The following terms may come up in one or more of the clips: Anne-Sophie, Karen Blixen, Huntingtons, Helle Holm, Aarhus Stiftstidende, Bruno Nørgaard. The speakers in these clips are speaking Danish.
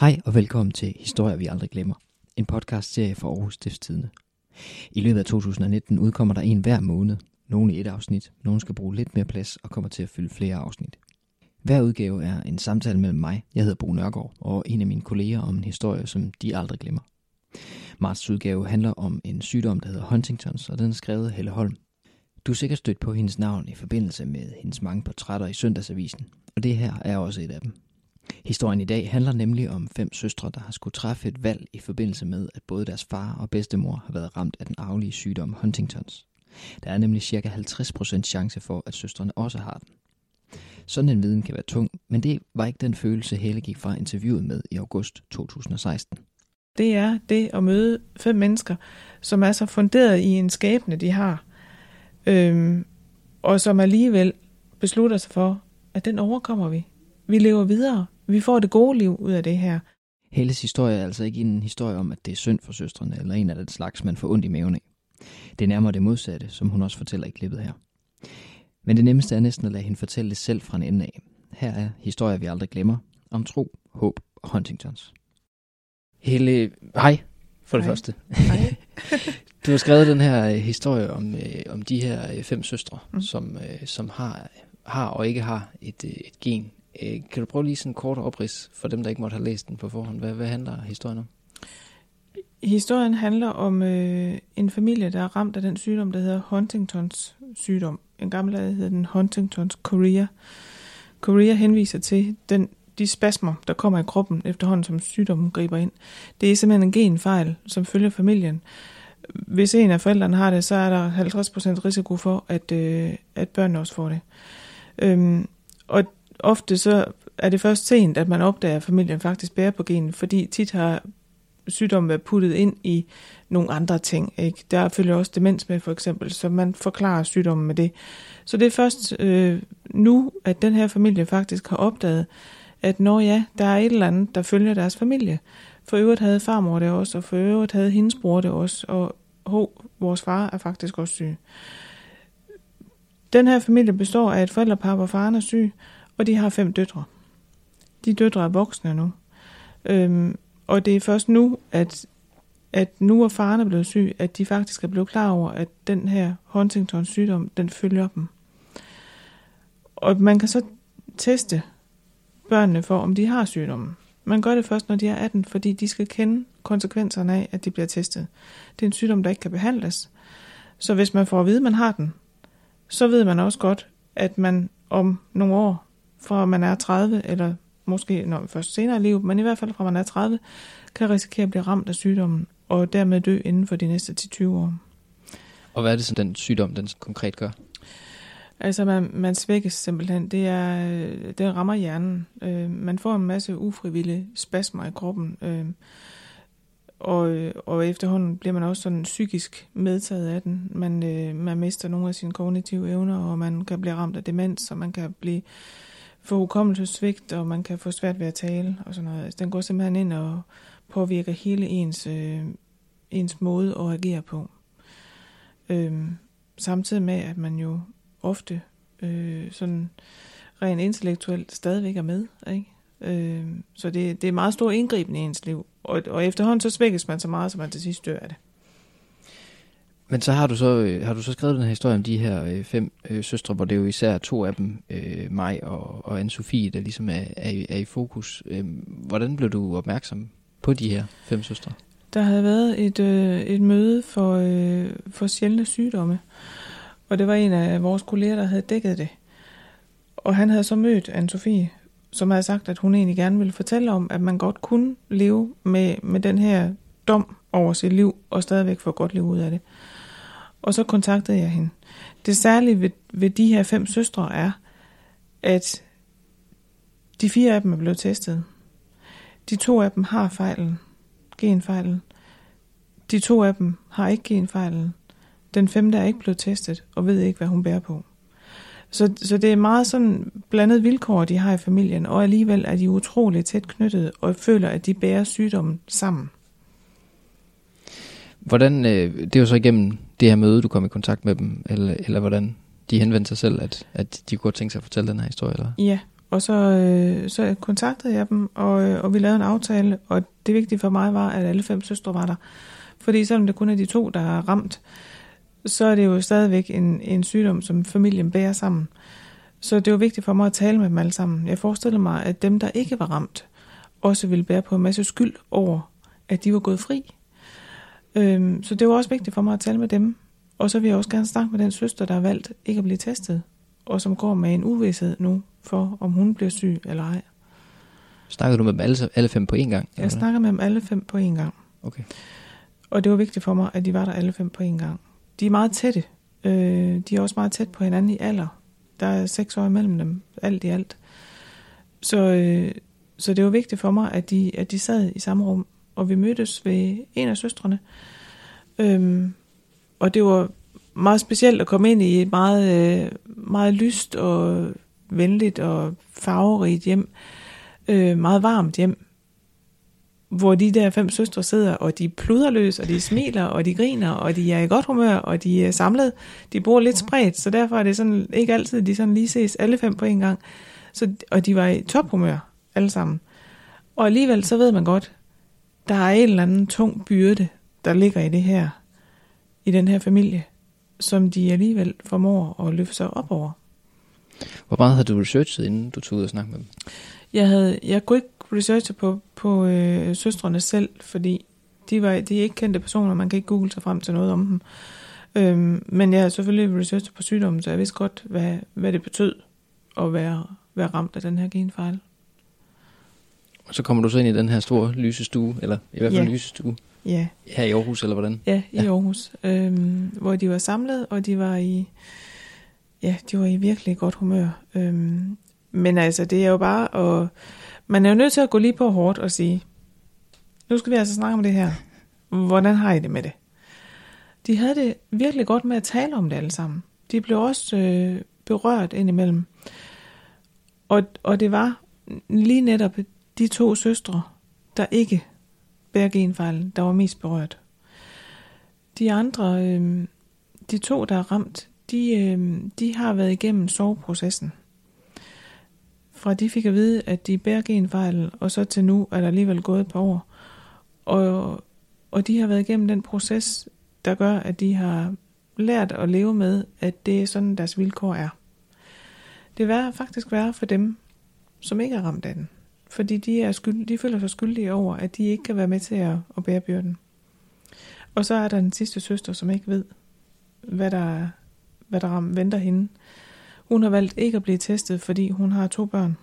Hej og velkommen til Historier, vi aldrig glemmer, en podcastserie fra Aarhus Stiftstidende. I løbet af 2019 udkommer der en hver måned, nogle i et afsnit, nogle skal bruge lidt mere plads og kommer til at fylde flere afsnit. Hver udgave er en samtale mellem mig, jeg hedder Bruno Nørgaard, og en af mine kolleger om en historie, som de aldrig glemmer. Marts udgave handler om en sygdom, der hedder Huntingtons, og den er skrevet af Helle Holm. Du er sikkert stødt på hendes navn i forbindelse med hendes mange portrætter i Søndagsavisen, og det her er også et af dem. Historien i dag handler nemlig om 5 søstre, der har skulle træffe et valg i forbindelse med, at både deres far og bedstemor har været ramt af den arvelige sygdom Huntingtons. Der er nemlig ca. 50% chance for, at søstrene også har den. Sådan en viden kan være tung, men det var ikke den følelse, Helle gik fra interviewet med i august 2016. Det er det at møde 5 mennesker, som er så funderet i en skæbne, de har, og som alligevel beslutter sig for, at den overkommer vi. Vi lever videre. Vi får det gode liv ud af det her. Helles historie er altså ikke en historie om, at det er synd for søstrene, eller en af den slags, man får ondt i maven af. Det er nærmere det modsatte, som hun også fortæller i klippet her. Men det nemmeste er næsten at lade hende fortælle det selv fra en ende af. Her er Historier, vi aldrig glemmer, om tro, håb og Huntingtons. Helle, hej for det første. Hej. Du har skrevet den her historie om de her 5 søstre, som har og ikke har et gen. Kan du prøve lige sådan kort oprids for dem, der ikke måtte have læst den på forhånd? Hvad handler historien om? Historien handler om en familie, der er ramt af den sygdom, der hedder Huntingtons sygdom. En gammel dag hedder den Huntingtons chorea. Chorea henviser til de spasmer, der kommer i kroppen efterhånden, som sygdommen griber ind. Det er simpelthen en genfejl, som følger familien. Hvis en af forældrene har det, så er der 50% risiko for, at børnene også får det. Og ofte så er det først sent, at man opdager, at familien faktisk bærer på genen, fordi tit har sygdommen været puttet ind i nogle andre ting. Ikke? Der følger også demens med, for eksempel, så man forklarer sygdommen med det. Så det er først nu, at den her familie faktisk har opdaget, at der er et eller andet, der følger deres familie. For øvrigt havde farmor det også, og for øvrigt havde hendes bror det også, og vores far er faktisk også syg. Den her familie består af et forældrepar, hvor faren er syg, og de har 5 døtre. De døtre er voksne nu. Og det er først nu, at nu er faren er blevet syg, at de faktisk er blevet klar over, at den her Huntingtons sygdom, den følger dem. Og man kan så teste børnene for, om de har sygdommen. Man gør det først, når de er 18, fordi de skal kende konsekvenserne af, at de bliver testet. Det er en sygdom, der ikke kan behandles. Så hvis man får at vide, at man har den, så ved man også godt, at man om nogle år, fra man er 30, eller måske først senere i livet, men i hvert fald fra man er 30, kan risikere at blive ramt af sygdommen, og dermed dø inden for de næste 10-20 år. Og hvad er det så, den sygdom, den konkret gør? Altså, man svækkes simpelthen. Det rammer hjernen. Man får en masse ufrivillige spasmer i kroppen, og efterhånden bliver man også sådan psykisk medtaget af den. Man mister nogle af sine kognitive evner, og man kan blive ramt af demens, og man kan få hukommelsessvigt, og man kan få svært ved at tale og sådan noget. Altså, den går simpelthen ind og påvirker hele ens måde at agere på. Samtidig med, at man jo ofte sådan rent intellektuelt stadigvæk er med, ikke? Så det er meget stor indgriben i ens liv, og efterhånden så svækkes man så meget, som man til sidst dør af det. Men så har du så skrevet den her historie om de her 5 søstre, hvor det jo især 2 af dem, mig og Anne-Sophie, der ligesom er i fokus. Hvordan blev du opmærksom på de her 5 søstre? Der havde været et møde for sjældne sygdomme, og det var en af vores kolleger, der havde dækket det. Og han havde så mødt Anne-Sophie, som havde sagt, at hun egentlig gerne ville fortælle om, at man godt kunne leve med den her dom over sit liv, og stadigvæk få et godt liv ud af det. Og så kontaktede jeg hende. Det særlige ved de her 5 søstre er, at de 4 af dem er blevet testet. De 2 af dem har fejlen, genfejlen. De 2 af dem har ikke genfejlen. Den 5. er ikke blevet testet, og ved ikke, hvad hun bærer på. Så det er meget sådan blandet vilkår, de har i familien, og alligevel er de utroligt tæt knyttet, og føler, at de bærer sygdommen sammen. Hvordan, det er jo så igennem det her møde, du kom i kontakt med dem, eller hvordan de henvendte sig selv, at de kunne tænke sig at fortælle den her historie, eller? Ja, Og så kontaktede jeg dem, og vi lavede en aftale, og det vigtige for mig var, at alle 5 søstre var der. Fordi selvom det kun er de 2, der er ramt, så er det jo stadigvæk en sygdom, som familien bærer sammen. Så det var vigtigt for mig at tale med dem alle sammen. Jeg forestillede mig, at dem, der ikke var ramt, også ville bære på en masse skyld over, at de var gået fri. Så det var også vigtigt for mig at tale med dem. Og så vil jeg også gerne snakke med den søster, der har valgt ikke at blive testet, og som går med en uvished nu for, om hun bliver syg eller ej. Snakkede du med dem alle 5 på én gang? Jeg snakkede med dem alle 5 på én gang. Okay. Og det var vigtigt for mig, at de var der alle 5 på én gang. De er meget tætte. De er også meget tæt på hinanden i alder. Der er 6 år imellem dem, alt i alt. Så det var vigtigt for mig, at de sad i samme rum, og vi mødtes ved en af søstrene. Og det var meget specielt at komme ind i et meget, meget lyst og venligt og farverigt hjem. Meget varmt hjem. Hvor de der 5 søstre sidder, og de pludrer løs, og de smiler, og de griner, og de er i godt humør, og de er samlet. De bor lidt spredt, så derfor er det sådan, ikke altid, de sådan lige ses alle 5 på en gang. Så, og de var i tophumør, alle sammen. Og alligevel, så ved man godt, der er en eller anden tung byrde, der ligger i det her, i den her familie, som de alligevel formår at løfte sig op over. Hvor meget havde du researchet, inden du tog ud og snakke med dem? Jeg kunne ikke researche på søstrene selv, fordi de er ikke kendte personer, man kan ikke google sig frem til noget om dem. Men jeg har selvfølgelig researchet på sygdommen, så jeg vidste godt, hvad det betød at være ramt af den her genfejl. Og så kommer du så ind i den her store lysestue, eller i hvert fald lysestue, her i Aarhus, eller hvordan? Ja, i Aarhus, hvor de var samlet, og de var i virkelig godt humør. Men altså, det er jo bare at... Man er jo nødt til at gå lige på hårdt og sige, nu skal vi altså snakke om det her. Hvordan har I det med det? De havde det virkelig godt med at tale om det alle sammen. De blev også berørt indimellem. Og det var lige netop de 2 søstre, der ikke bærer genfejlen, der var mest berørt. De andre, de 2, der er ramt, de har været igennem sorgprocessen. Fra de fik at vide, at de bærer genfejlen, og så til nu er der alligevel gået et par år. Og de har været igennem den proces, der gør, at de har lært at leve med, at det er sådan, deres vilkår er. Det er faktisk værre for dem, som ikke er ramt af den. Fordi de føler sig skyldige over, at de ikke kan være med til at bære byrden. Og så er der den sidste søster, som ikke ved, hvad der venter hende. Hun har valgt ikke at blive testet, fordi hun har 2 børn.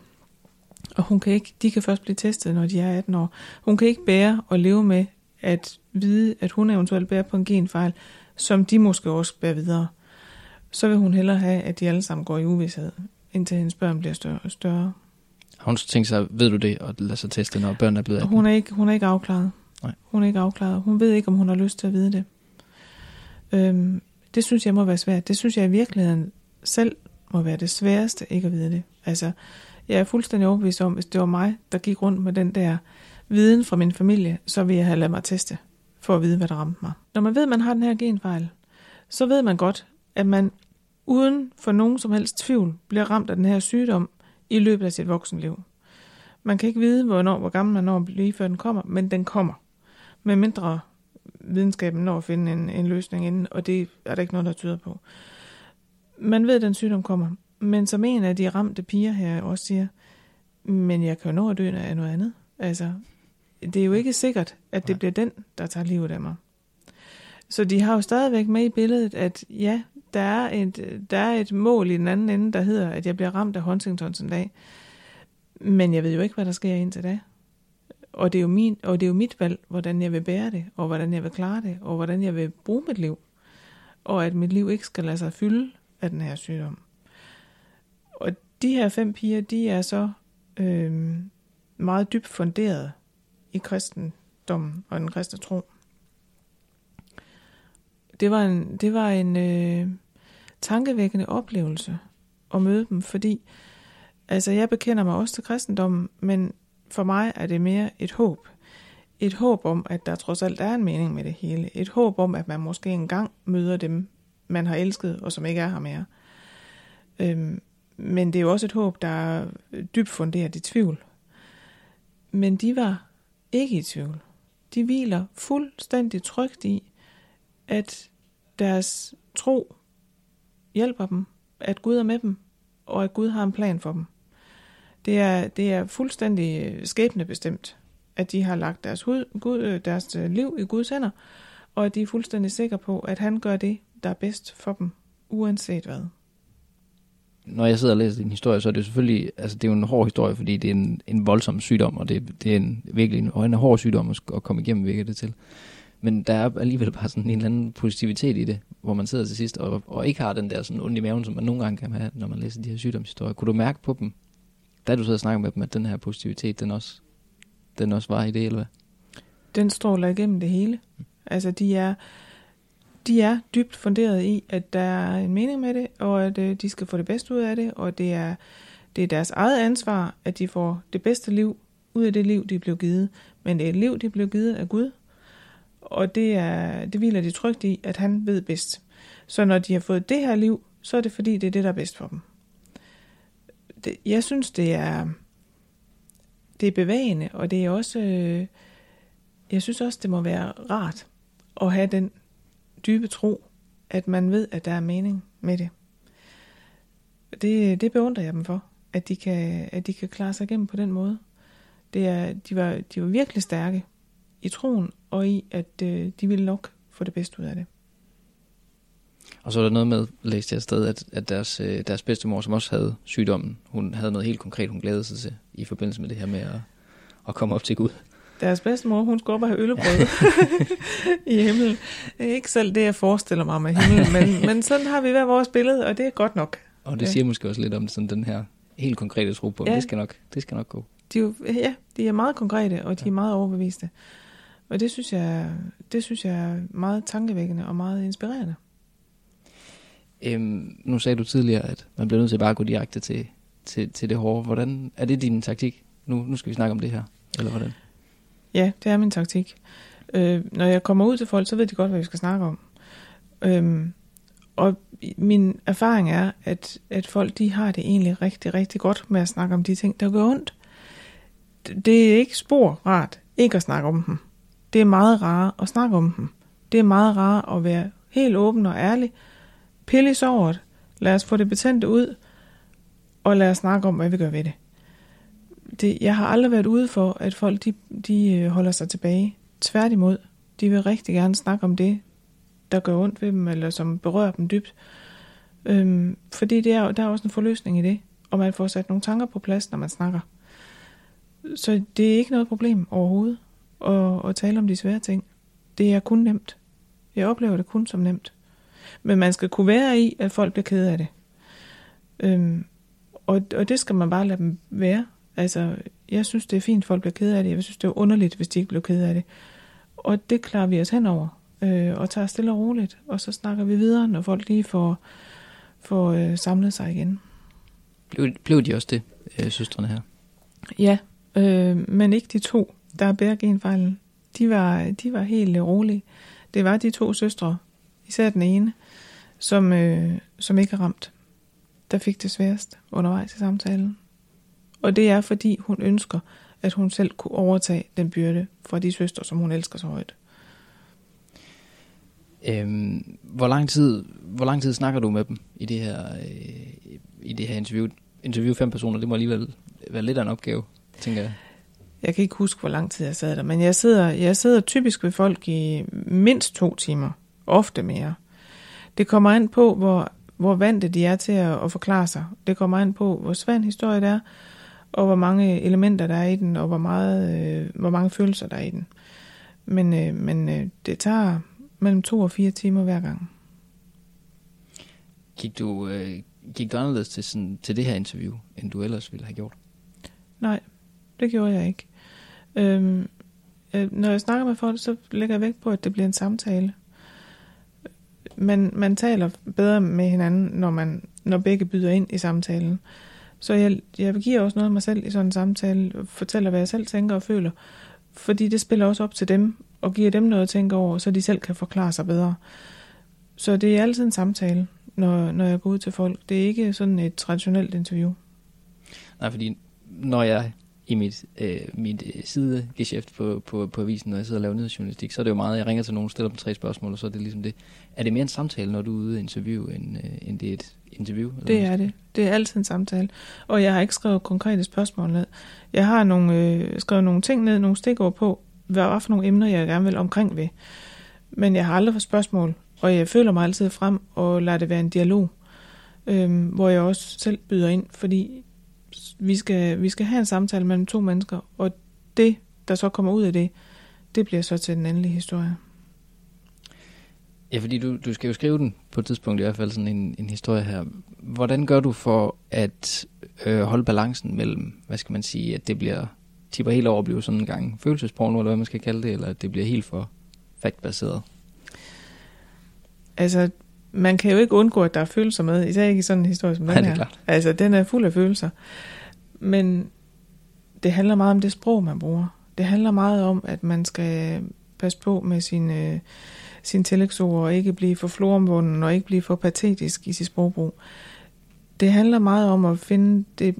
Og de kan først blive testet, når de er 18 år. Hun kan ikke bære og leve med at vide, at hun eventuelt bærer på en genfejl, som de måske også bærer videre. Så vil hun hellere have, at de alle sammen går i uvished, indtil hendes børn bliver større. Har hun så tænkt sig, ved du det, og lade sig teste, når børnene er blevet 18? Hun er ikke afklaret. Nej. Hun er ikke afklaret. Hun ved ikke, om hun har lyst til at vide det. Det synes jeg må være svært. Det synes jeg i virkeligheden selv må være det sværeste, ikke at vide det. Altså, jeg er fuldstændig overbevist om, hvis det var mig, der gik rundt med den der viden fra min familie, så ville jeg have ladet mig teste, for at vide, hvad der ramte mig. Når man ved, at man har den her genfejl, så ved man godt, at man uden for nogen som helst tvivl, bliver ramt af den her sygdom i løbet af sit voksenliv. Man kan ikke vide, hvor gammel man når, lige før den kommer, men den kommer. Med mindre videnskaben når at finde en løsning inden, og det er der ikke noget, der tyder på. Man ved, at den sygdom kommer. Men som en af de ramte piger her også siger, men jeg kan jo nå at dø af noget andet. Altså, det er jo ikke sikkert, at det bliver den, der tager livet af mig. Så de har jo stadigvæk med i billedet, at ja, der er et mål i den anden ende, der hedder, at jeg bliver ramt af Huntingtons en dag. Men jeg ved jo ikke, hvad der sker indtil da. Og det er jo mit valg, hvordan jeg vil bære det, og hvordan jeg vil klare det, og hvordan jeg vil bruge mit liv. Og at mit liv ikke skal lade sig fylde af den her sygdom. Og de her 5 piger, de er så meget dybt funderet i kristendommen og den kristne tro. Det var en tankevækkende oplevelse at møde dem, fordi altså jeg bekender mig også til kristendommen, men for mig er det mere et håb. Et håb om, at der trods alt er en mening med det hele. Et håb om, at man måske engang møder dem, man har elsket, og som ikke er her mere. Men det er jo også et håb, der er dybt funderet i tvivl. Men de var ikke i tvivl. De hviler fuldstændig trygt i, at deres tro hjælper dem, at Gud er med dem, og at Gud har en plan for dem. Det er fuldstændig skæbnebestemt, at de har lagt deres liv i Guds hænder, og at de er fuldstændig sikre på, at han gør det, der er bedst for dem, uanset hvad. Når jeg sidder og læser din historie, så er det selvfølgelig, altså det er jo en hård historie, fordi det er en voldsom sygdom, og det er virkelig en hård sygdom at komme igennem, virker det til. Men der er alligevel bare sådan en eller anden positivitet i det, hvor man sidder til sidst og ikke har den der sådan ondt i maven, som man nogle gange kan have, når man læser de her sygdomshistorier. Kunne du mærke på dem, da du sidder og snakker med dem, at den her positivitet, den også var i det, eller hvad? Den stråler igennem det hele. Altså de er dybt funderet i, at der er en mening med det, og at de skal få det bedste ud af det, og det er deres eget ansvar, at de får det bedste liv ud af det liv, de blev givet. Men det er et liv, de blev givet af Gud, og det hviler de trygt i, at han ved bedst. Så når de har fået det her liv, så er det fordi, det er det, der er bedst for dem. Jeg synes, det er bevægende, og det er også, jeg synes også, det må være rart at have den dybe tro, at man ved, at der er mening med det. Det beundrer jeg dem for, at de kan klare sig igennem på den måde. De var virkelig stærke i troen, og i, at de ville nok få det bedste ud af det. Og så er der noget med, læste jeg afsted, at deres bedstemor, som også havde sygdommen, hun havde noget helt konkret, hun glædede sig til, i forbindelse med det her med at komme op til Gud. Deres bedstemor, hun skulle op og have øllebrød i himlen. Ikke selv det, jeg forestiller mig med himlen, men sådan har vi hver vores billede, og det er godt nok. Og det siger måske også lidt om sådan den her helt konkrete tro på, ja, det skal nok gå. De er meget konkrete, og de er meget overbeviste. Og det synes jeg er meget tankevækkende og meget inspirerende. Nu sagde du tidligere, at man bliver nødt til bare at gå direkte til det hårde. Hvordan er det din taktik? Nu skal vi snakke om det her, eller hvordan? Ja, det er min taktik. Når jeg kommer ud til folk, så ved de godt, hvad vi skal snakke om. Og min erfaring er, at folk, de har det egentlig rigtig, rigtig godt med at snakke om de ting, der gør ondt. Det er ikke spor rart ikke at snakke om dem. Det er meget rart at snakke om dem. Det er meget rart at være helt åben og ærlig. Pille i såret. Lad os få det betændte ud. Og lad os snakke om, hvad vi gør ved det. Jeg har aldrig været ude for, at folk de holder sig tilbage. Tværtimod, de vil rigtig gerne snakke om det, der gør ondt ved dem, eller som berører dem dybt. Fordi der er også en forløsning i det, og man får sat nogle tanker på plads, når man snakker. Så det er ikke noget problem overhovedet at tale om de svære ting. Det er kun nemt. Jeg oplever det kun som nemt. Men man skal kunne være i, at folk bliver ked af det. Og det skal man bare lade dem være. Altså, jeg synes, det er fint, at folk bliver ked af det. Jeg synes, det er underligt, hvis de ikke bliver ked af det. Og det klarer vi os henover, og tager stille og roligt. Og så snakker vi videre, når folk lige får samlet sig igen. Blev de også det, søstrene her? Ja, men ikke de to, der er bærgenfejlen. De var helt rolige. Det var de to søstre, især den ene, som ikke er ramt, der fik det sværest undervejs i samtalen. Og det er, fordi hun ønsker, at hun selv kunne overtage den byrde fra de søster, som hun elsker så højt. Hvor lang tid snakker du med dem i det her, interview? Interview 5 personer, det må alligevel være lidt af en opgave, tænker jeg. Jeg kan ikke huske, hvor lang tid jeg sad der, men jeg sidder typisk ved folk i mindst 2 timer, ofte mere. Det kommer an på, hvor vante de er til at forklare sig. Det kommer an på, hvor svær en historie det er, og hvor mange elementer der er i den, og hvor mange følelser der er i den. Men det tager mellem 2 og 4 timer hver gang. Gik du anderledes til det her interview, end du ellers ville have gjort? Nej, det gjorde jeg ikke. Når jeg snakker med folk, så lægger jeg vægt på, at det bliver en samtale. Man taler bedre med hinanden, når begge byder ind i samtalen. Så jeg giver også noget af mig selv i sådan en samtale, fortæller, hvad jeg selv tænker og føler, fordi det spiller også op til dem, og giver dem noget at tænke over, så de selv kan forklare sig bedre. Så det er altid en samtale. når jeg går ud til folk. Det er ikke sådan et traditionelt interview. Nej, fordi når jeg i mit sidegeschæft på avisen, når jeg sidder og laver nyhedsjournalistik, så er det jo meget, jeg ringer til nogen, stiller dem 3 spørgsmål, og så er det ligesom det. Er det mere en samtale, når du er ude i interview, end det er et interview? Det er det. Det er altid en samtale. Og jeg har ikke skrevet konkrete spørgsmål ned. Jeg har skrevet nogle ting ned, nogle stikord på, hvad for nogle emner, jeg gerne vil omkring ved. Men jeg har aldrig fået spørgsmål, og jeg føler mig altid frem og lader det være en dialog, hvor jeg også selv byder ind, fordi vi skal have en samtale mellem 2 mennesker, og det, der så kommer ud af det, det bliver så til den endelige historie. Ja, fordi du skal jo skrive den på et tidspunkt, i hvert fald sådan en historie her. Hvordan gør du for at holde balancen mellem, hvad skal man sige, at det tipper helt over at blive sådan en gang følelsesporno, eller hvad man skal kalde det, eller at det bliver helt for faktbaseret? Altså, man kan jo ikke undgå, at der er følelser med, især ikke i sådan en historie som den her. Ja, det er klart. Altså, den er fuld af følelser. Men det handler meget om det sprog, man bruger. Det handler meget om, at man skal passe på med sin tillægsord, og ikke blive for floromvunden, og ikke blive for patetisk i sit sprogbrug. Det handler meget om at finde det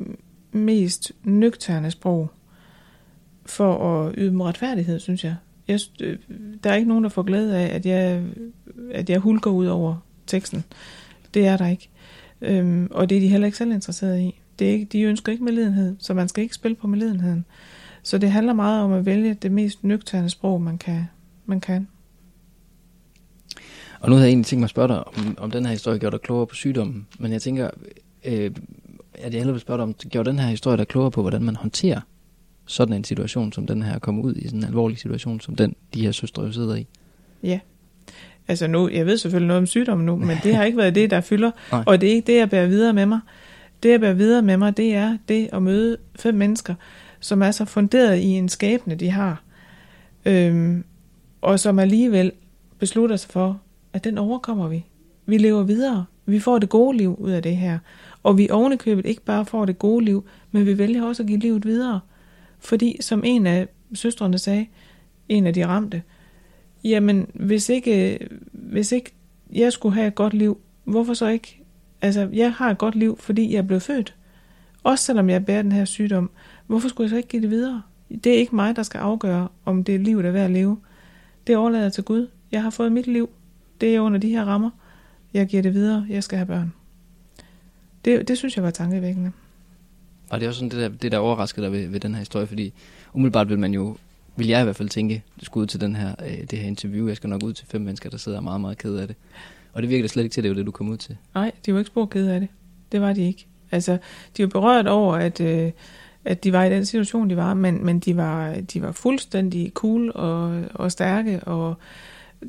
mest nøgterne sprog, for at yde dem retfærdighed, synes jeg. Der er ikke nogen, der får glæde af, at jeg hulker ud over teksten. Det er der ikke. Og det er de heller ikke selv interesserede i. Det er ikke, de ønsker ikke medlidenhed, så man skal ikke spille på medlidenheden. Så det handler meget om at vælge det mest nøgterne sprog, man kan. Og nu havde jeg egentlig tænkt mig at spørge dig, om den her historie gjorde dig klogere på sygdommen. Men jeg tænker, at jeg hellere vil spørge dig, om gjorde den her historie dig klogere på, hvordan man håndterer sådan en situation som den her, kommer ud i sådan en alvorlig situation som den, de her søstre sidder i. Ja. Altså nu, jeg ved selvfølgelig noget om sygdommen nu, men det har ikke været det, der fylder. Nej. Og det er ikke det, jeg bærer videre med mig. Det, jeg bærer videre med mig, det er det at møde 5 mennesker, som er så funderet i en skæbne, de har. Og som alligevel beslutter sig for, at den overkommer vi. Vi lever videre. Vi får det gode liv ud af det her. Og vi ovenikøbet ikke bare får det gode liv, men vi vælger også at give livet videre. Fordi, som en af søstrene sagde, en af de ramte, jamen, hvis ikke jeg skulle have et godt liv, hvorfor så ikke? Altså, jeg har et godt liv, fordi jeg blev født. Også selvom jeg bærer den her sygdom. Hvorfor skulle jeg så ikke give det videre? Det er ikke mig, der skal afgøre, om det er liv, der er værd at leve. Det overlader jeg til Gud. Jeg har fået mit liv. Det er under de her rammer. Jeg giver det videre. Jeg skal have børn. Det synes jeg var tankevækkende. Og det er også sådan det der overraskede dig ved den her historie, fordi umiddelbart vil jeg i hvert fald tænke, det skal ud til den her, det her interview, jeg skal nok ud til 5 mennesker, der sidder meget, meget kede af det. Og det virker da slet ikke til, det var det, du kom ud til. Nej, de var ikke spor kede af det. Det var de ikke. Altså, de var berørt over, at de var i den situation, de var, men de var fuldstændig cool og stærke, og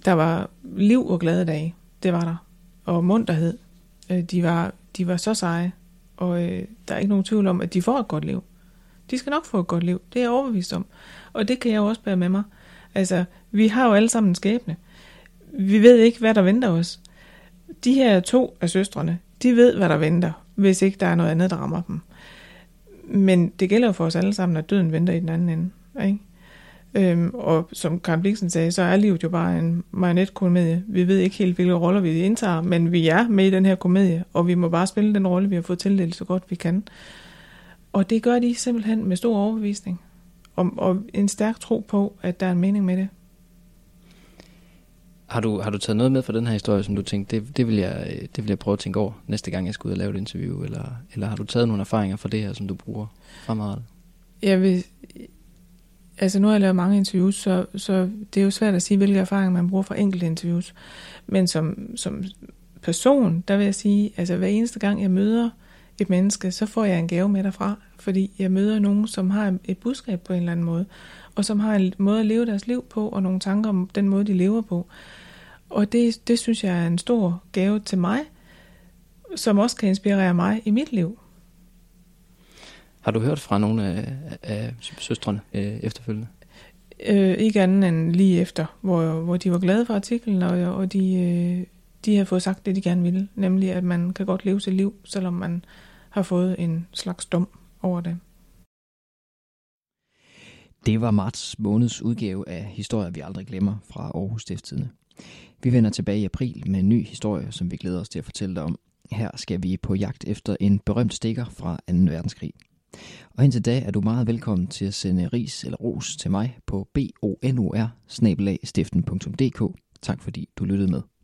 der var liv og glade dage. Det var der. Og munterhed. De var så seje. Og der er ikke nogen tvivl om, at de får et godt liv. De skal nok få et godt liv. Det er jeg overbevist om. Og det kan jeg jo også bære med mig. Altså, vi har jo alle sammen en skæbne. Vi ved ikke, hvad der venter os. De her 2 af søstrene, de ved, hvad der venter, hvis ikke der er noget andet, der rammer dem. Men det gælder jo for os alle sammen, at døden venter i den anden ende. Ikke? Og som Karen Blixen sagde, så er livet jo bare en marionetkomedie. Vi ved ikke helt, hvilke roller vi indtager, men vi er med i den her komedie, og vi må bare spille den rolle, vi har fået tildelt så godt vi kan. Og det gør de simpelthen med stor overbevisning, og en stærk tro på, at der er en mening med det. Har du taget noget med fra den her historie, som du tænkte, det vil jeg prøve at tænke over næste gang, jeg skal ud og lave et interview, eller har du taget nogle erfaringer fra det her, som du bruger fremadrettet? Altså nu har jeg lavet mange interviews, så det er jo svært at sige, hvilke erfaringer man bruger fra enkelte interviews. Men som person, der vil jeg sige, altså hver eneste gang jeg møder et menneske, så får jeg en gave med derfra. Fordi jeg møder nogen, som har et budskab på en eller anden måde, og som har en måde at leve deres liv på, og nogle tanker om den måde, de lever på. Og det synes jeg er en stor gave til mig, som også kan inspirere mig i mit liv. Har du hørt fra nogle af søstrene efterfølgende? Ikke andet end lige efter, hvor de var glade for artiklen, og de har fået sagt det, de gerne ville. Nemlig, at man kan godt leve sit liv, selvom man har fået en slags dom over det. Det var marts måneds udgave af Historier, vi aldrig glemmer fra Aarhus Stiftstidende. Vi vender tilbage i april med en ny historie, som vi glæder os til at fortælle dig om. Her skal vi på jagt efter en berømt stikker fra 2. verdenskrig. Og indtil da er du meget velkommen til at sende ris eller ros til mig på bonor@stiften.dk. Tak fordi du lyttede med.